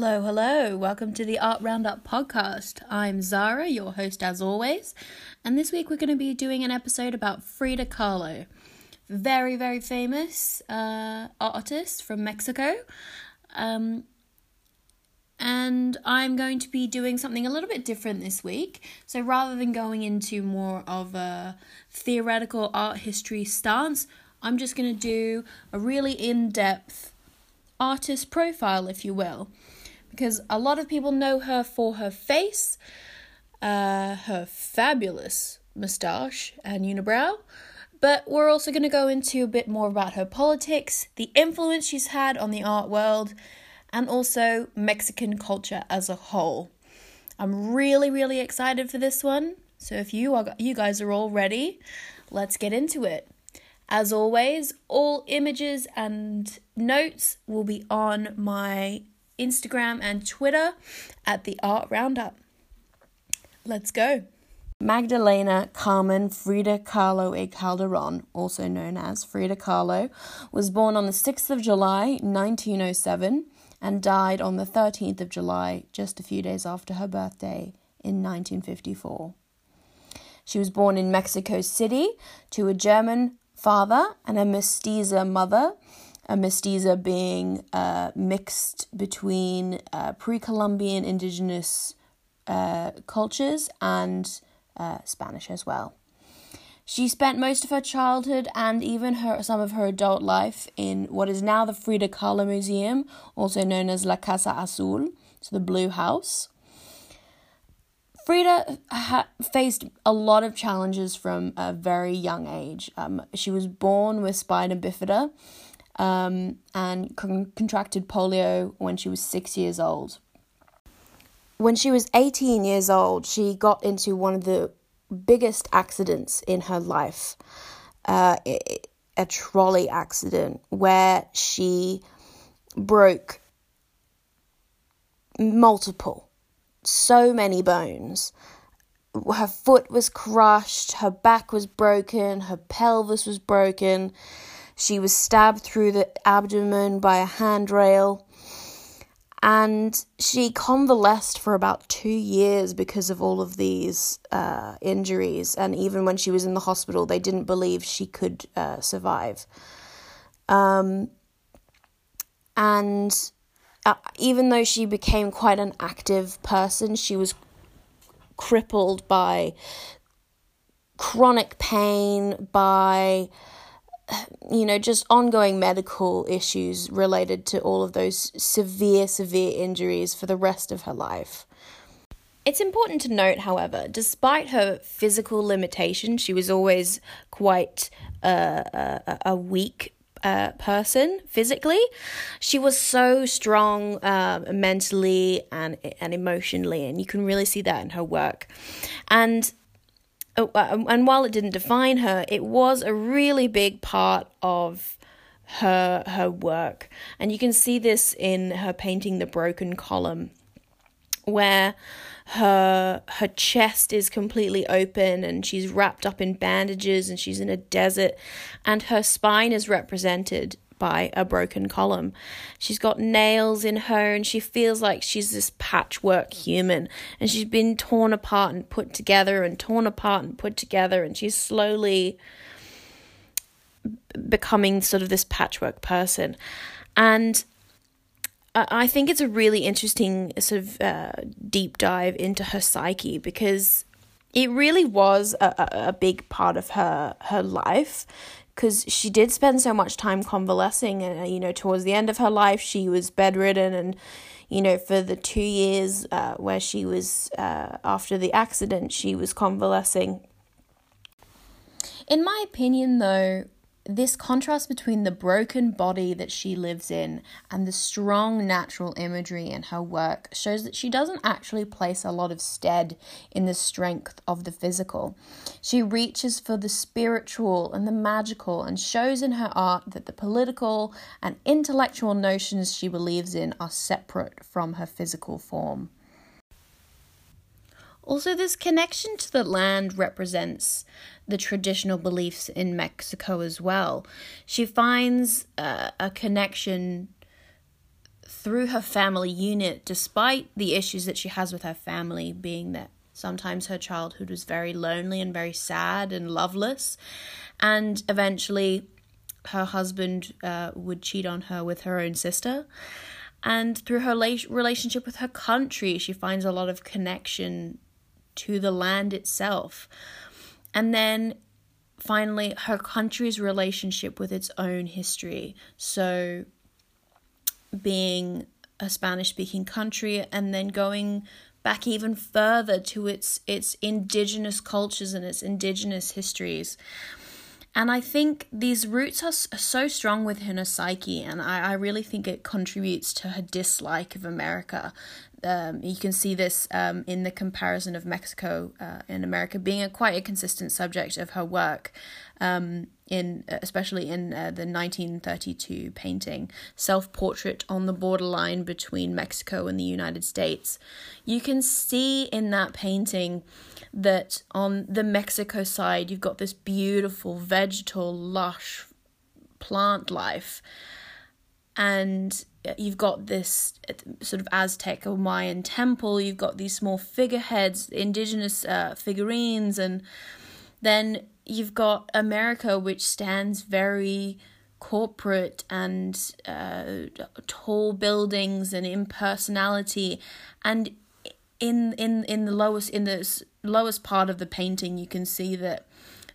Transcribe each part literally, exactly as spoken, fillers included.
Hello, hello. Welcome to the Art Roundup podcast. I'm Zara, your host as always, and this week we're going to be doing an episode about Frida Kahlo, very, very famous uh, artist from Mexico, um, and I'm going to be doing something a little bit different this week. So rather than going into more of a theoretical art history stance, I'm just going to do a really in-depth artist profile, if you will. Because a lot of people know her for her face, uh, her fabulous moustache and unibrow, but we're also going to go into a bit more about her politics, the influence she's had on the art world, and also Mexican culture as a whole. I'm really, really excited for this one, so if you are, you guys are all ready, let's get into it. As always, all images and notes will be on my Instagram and Twitter at the Art Roundup. Let's go. Magdalena Carmen Frida Kahlo y Calderón, also known as Frida Kahlo, was born on the sixth of July nineteen oh seven and died on the thirteenth of July, just a few days after her birthday in nineteen fifty-four. She was born in Mexico City to a German father and a mestiza mother. A mestiza being uh, mixed between uh, pre-Columbian indigenous uh, cultures and uh, Spanish as well. She spent most of her childhood and even her some of her adult life in what is now the Frida Kahlo Museum, also known as La Casa Azul, so the Blue House. Frida ha- faced a lot of challenges from a very young age. Um, she was born with spina bifida, Um, and con- contracted polio when she was six years old. When she was eighteen years old, she got into one of the biggest accidents in her life, uh, it, a trolley accident where she broke multiple, so many bones. Her foot was crushed, her back was broken, her pelvis was broken. She was stabbed through the abdomen by a handrail, and she convalesced for about two years because of all of these uh, injuries. And even when she was in the hospital, they didn't believe she could uh, survive. Um, and uh, even though she became quite an active person, she was crippled by chronic pain, by... you know, just ongoing medical issues related to all of those severe, severe injuries for the rest of her life. It's important to note, however, despite her physical limitations, she was always quite uh, a, a weak uh, person physically. She was so strong um, mentally and and emotionally, and you can really see that in her work. And And while it didn't define her, it was a really big part of her her work. And you can see this in her painting The Broken Column, where her her chest is completely open and she's wrapped up in bandages and she's in a desert, and her spine is represented by a broken column. She's got nails in her and she feels like she's this patchwork human, and she's been torn apart and put together and torn apart and put together, and she's slowly becoming sort of this patchwork person. And I think it's a really interesting sort of uh, deep dive into her psyche, because it really was a, a, a big part of her her life, because she did spend so much time convalescing. And, you know, towards the end of her life, she was bedridden. And, you know, for the two years uh, where she was, uh, after the accident, she was convalescing. In my opinion, though, this contrast between the broken body that she lives in and the strong natural imagery in her work shows that she doesn't actually place a lot of stead in the strength of the physical. She reaches for the spiritual and the magical, and shows in her art that the political and intellectual notions she believes in are separate from her physical form. Also, this connection to the land represents the traditional beliefs in Mexico as well. She finds uh, a connection through her family unit, despite the issues that she has with her family, being that sometimes her childhood was very lonely and very sad and loveless. And eventually her husband uh, would cheat on her with her own sister. And through her la- relationship with her country, she finds a lot of connection to the land itself. And then finally, her country's relationship with its own history. So being a Spanish-speaking country and then going back even further to its its indigenous cultures and its indigenous histories. And I think these roots are so strong within her psyche, and I, I really think it contributes to her dislike of America. Um, you can see this um, in the comparison of Mexico uh, and America being a quite a consistent subject of her work, um, in especially in uh, the nineteen thirty-two painting, Self-Portrait on the Borderline Between Mexico and the United States. You can see in that painting that on the Mexico side, you've got this beautiful, vegetal, lush plant life. And you've got this sort of Aztec or Mayan temple. You've got these small figureheads, indigenous uh, figurines. And then you've got America, which stands very corporate and uh, tall buildings and impersonality. And in in in the lowest in the lowest part of the painting, you can see that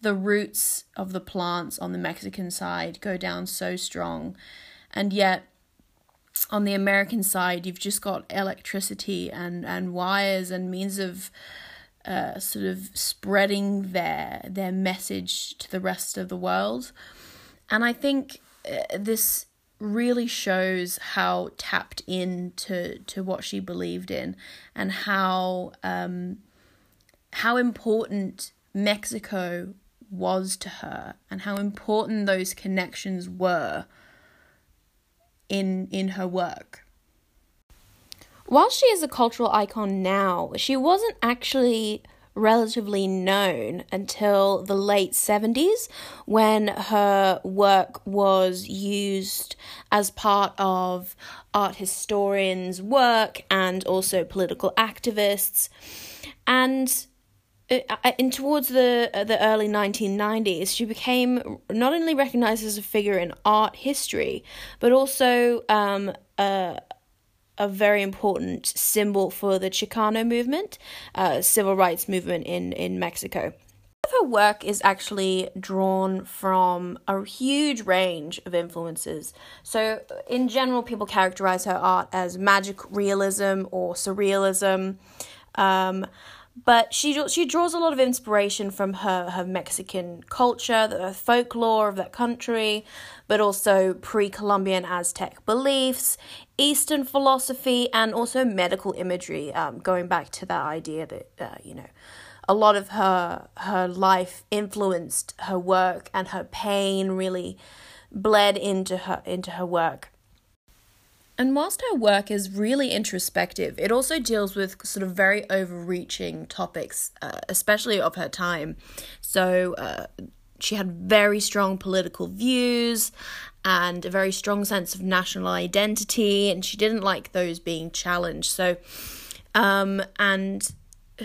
the roots of the plants on the Mexican side go down so strong. And yet on the American side, you've just got electricity and, and wires and means of uh, sort of spreading their their message to the rest of the world. And I think uh, this really shows how tapped in to, to what she believed in, and how um, how important Mexico was to her, and how important those connections were in in her work. While she is a cultural icon now, she wasn't actually relatively known until the late seventies, when her work was used as part of art historians' work and also political activists. And in towards the the early nineteen nineties, she became not only recognized as a figure in art history, but also um, a, a very important symbol for the Chicano movement, uh, civil rights movement in, in Mexico. Her work is actually drawn from a huge range of influences. So in general, people characterize her art as magic realism or surrealism, um, But she she draws a lot of inspiration from her, her Mexican culture, the folklore of that country, but also pre-Columbian Aztec beliefs, Eastern philosophy, and also medical imagery, um, going back to that idea that, uh, you know, a lot of her her life influenced her work, and her pain really bled into her into her work. And whilst her work is really introspective, it also deals with sort of very overreaching topics, uh, especially of her time. So uh, she had very strong political views and a very strong sense of national identity, and she didn't like those being challenged. So, um, and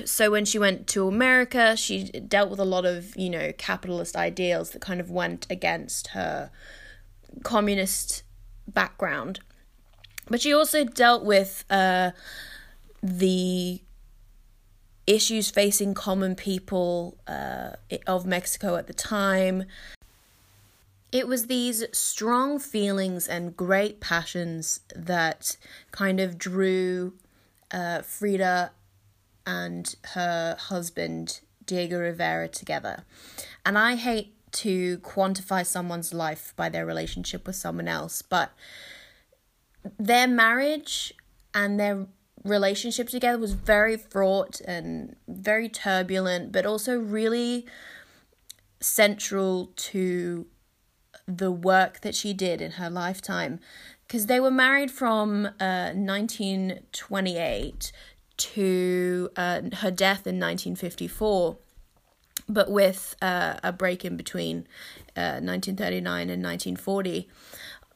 so when she went to America, she dealt with a lot of, you know, capitalist ideals that kind of went against her communist background. But she also dealt with uh, the issues facing common people uh, of Mexico at the time. It was these strong feelings and great passions that kind of drew uh, Frida and her husband, Diego Rivera, together. And I hate to quantify someone's life by their relationship with someone else, but their marriage and their relationship together was very fraught and very turbulent, but also really central to the work that she did in her lifetime, because they were married from uh, nineteen twenty-eight to uh, her death in nineteen fifty-four, but with uh, a break in between uh, nineteen thirty-nine and nineteen forty.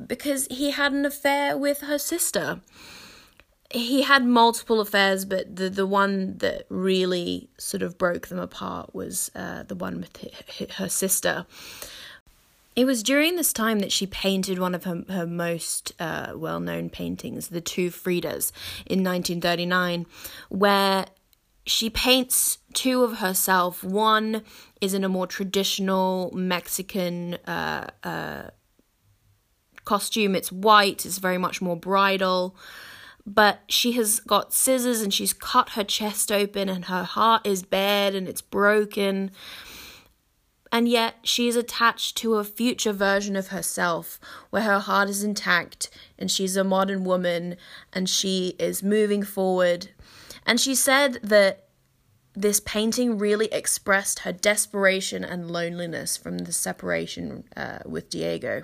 because he had an affair with her sister. He had multiple affairs, but the, the one that really sort of broke them apart was uh, the one with her sister. It was during this time that she painted one of her, her most uh, well-known paintings, The Two Fridas, in nineteen thirty-nine, where she paints two of herself. One is in a more traditional Mexican uh, uh, costume. It's white. It's very much more bridal. But she has got scissors and she's cut her chest open and her heart is bared and it's broken. And yet she's attached to a future version of herself where her heart is intact and she's a modern woman and she is moving forward. And she said that this painting really expressed her desperation and loneliness from the separation uh, with Diego.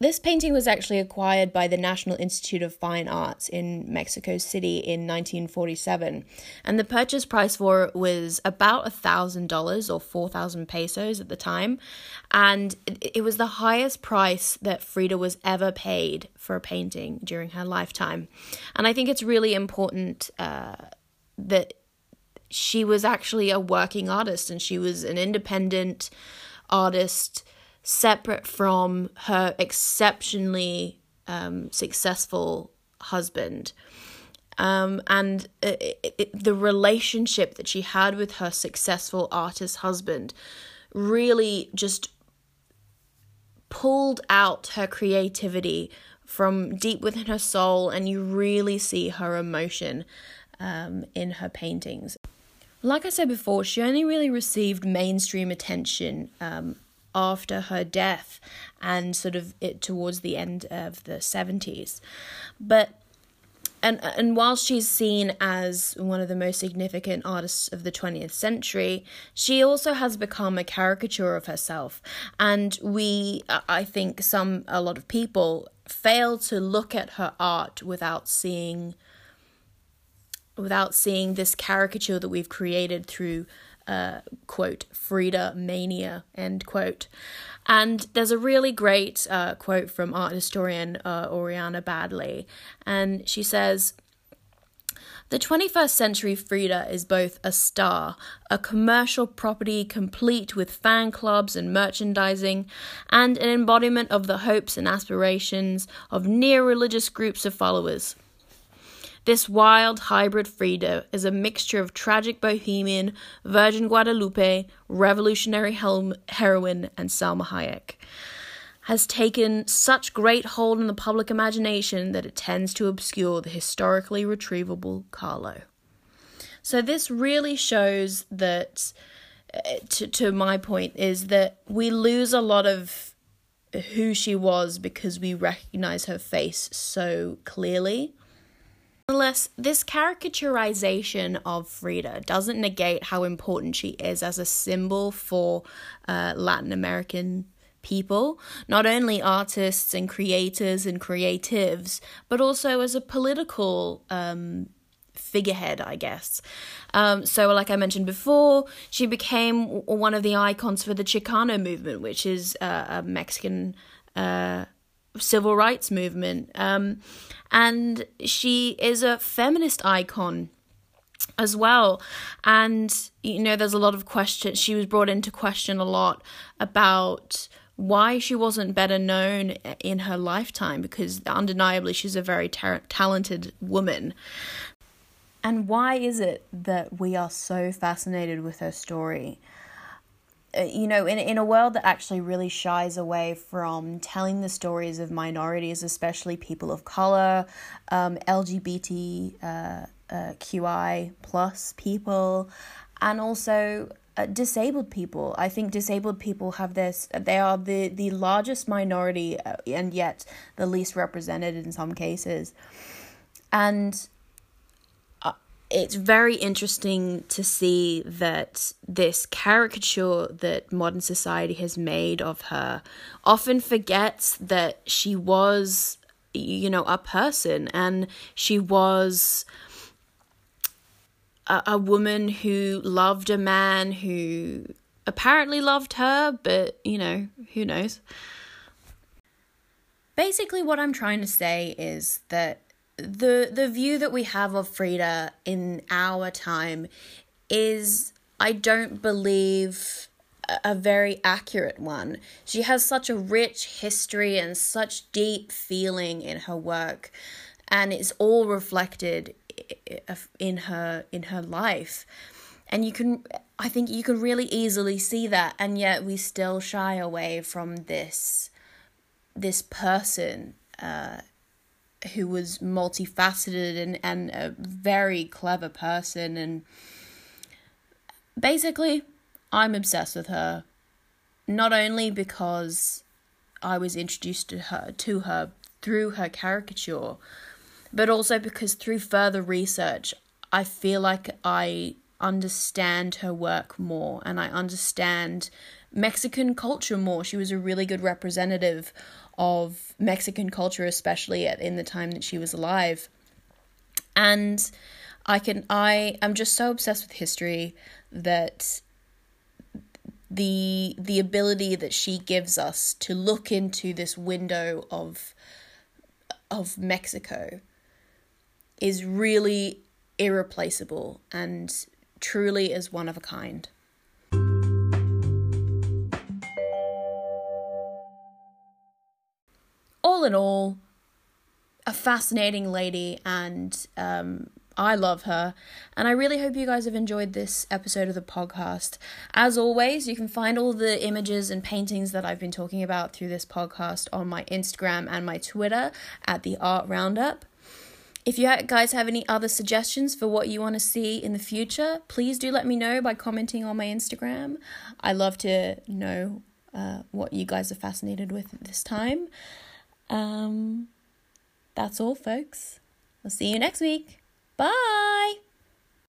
This painting was actually acquired by the National Institute of Fine Arts in Mexico City in nineteen forty-seven, and the purchase price for it was about one thousand dollars or four thousand pesos at the time, and it was the highest price that Frida was ever paid for a painting during her lifetime. And I think it's really important uh, that she was actually a working artist, and she was an independent artist, separate from her exceptionally um, successful husband. Um, and it, it, the relationship that she had with her successful artist husband really just pulled out her creativity from deep within her soul, and you really see her emotion um, in her paintings. Like I said before, she only really received mainstream attention um, after her death and sort of it towards the end of the seventies. But and and while she's seen as one of the most significant artists of the twentieth century, she also has become a caricature of herself. And we, I think some a lot of people fail to look at her art without seeing without seeing this caricature that we've created through Uh, quote, Frida mania, end quote. And there's a really great uh, quote from art historian uh, Oriana Badley, and she says, "The twenty-first century Frida is both a star, a commercial property complete with fan clubs and merchandising, and an embodiment of the hopes and aspirations of near-religious groups of followers. This wild hybrid Frida is a mixture of tragic bohemian, Virgin Guadalupe, revolutionary hel- heroine, and Salma Hayek. Has taken such great hold on the public imagination that it tends to obscure the historically retrievable Kahlo." So this really shows that, to, to my point, is that we lose a lot of who she was because we recognize her face so clearly. Nonetheless, this caricaturization of Frida doesn't negate how important she is as a symbol for uh, Latin American people, not only artists and creators and creatives, but also as a political um, figurehead, I guess. Um, so like I mentioned before, she became one of the icons for the Chicano movement, which is uh, a Mexican uh civil rights movement, um, and she is a feminist icon as well. And you know, there's a lot of questions. She was brought into question a lot about why she wasn't better known in her lifetime, because undeniably she's a very tar- talented woman. And why is it that we are so fascinated with her story? You know, in in a world that actually really shies away from telling the stories of minorities, especially people of color, um, L G B T Q I plus people, and also uh, disabled people. I think disabled people have this, they are the, the largest minority and yet the least represented in some cases. And it's very interesting to see that this caricature that modern society has made of her often forgets that she was, you know, a person, and she was a, a woman who loved a man who apparently loved her, but, you know, who knows. Basically, what I'm trying to say is that the the view that we have of Frida in our time is, I don't believe, a very accurate one. She has such a rich history and such deep feeling in her work, and it's all reflected in her in her life. And you can, I think you can really easily see that, and yet we still shy away from this this person uh, who was multifaceted and, and a very clever person. And basically, I'm obsessed with her, not only because I was introduced to her, to her through her caricature, but also because through further research, I feel like I understand her work more and I understand Mexican culture more. She was a really good representative of Mexican culture, especially at, in the time that she was alive. And I can, I am just so obsessed with history that the the ability that she gives us to look into this window of of Mexico is really irreplaceable and truly is one of a kind. All in all, a fascinating lady, and um I love her, and I really hope you guys have enjoyed this episode of the podcast. As always, you can find all the images and paintings that I've been talking about through this podcast on my Instagram and my Twitter at The Art Roundup. If you guys have any other suggestions for what you want to see in the future, please do let me know by commenting on my Instagram. I love to know uh, what you guys are fascinated with at this time. Um, that's all, folks. I'll see you next week. Bye!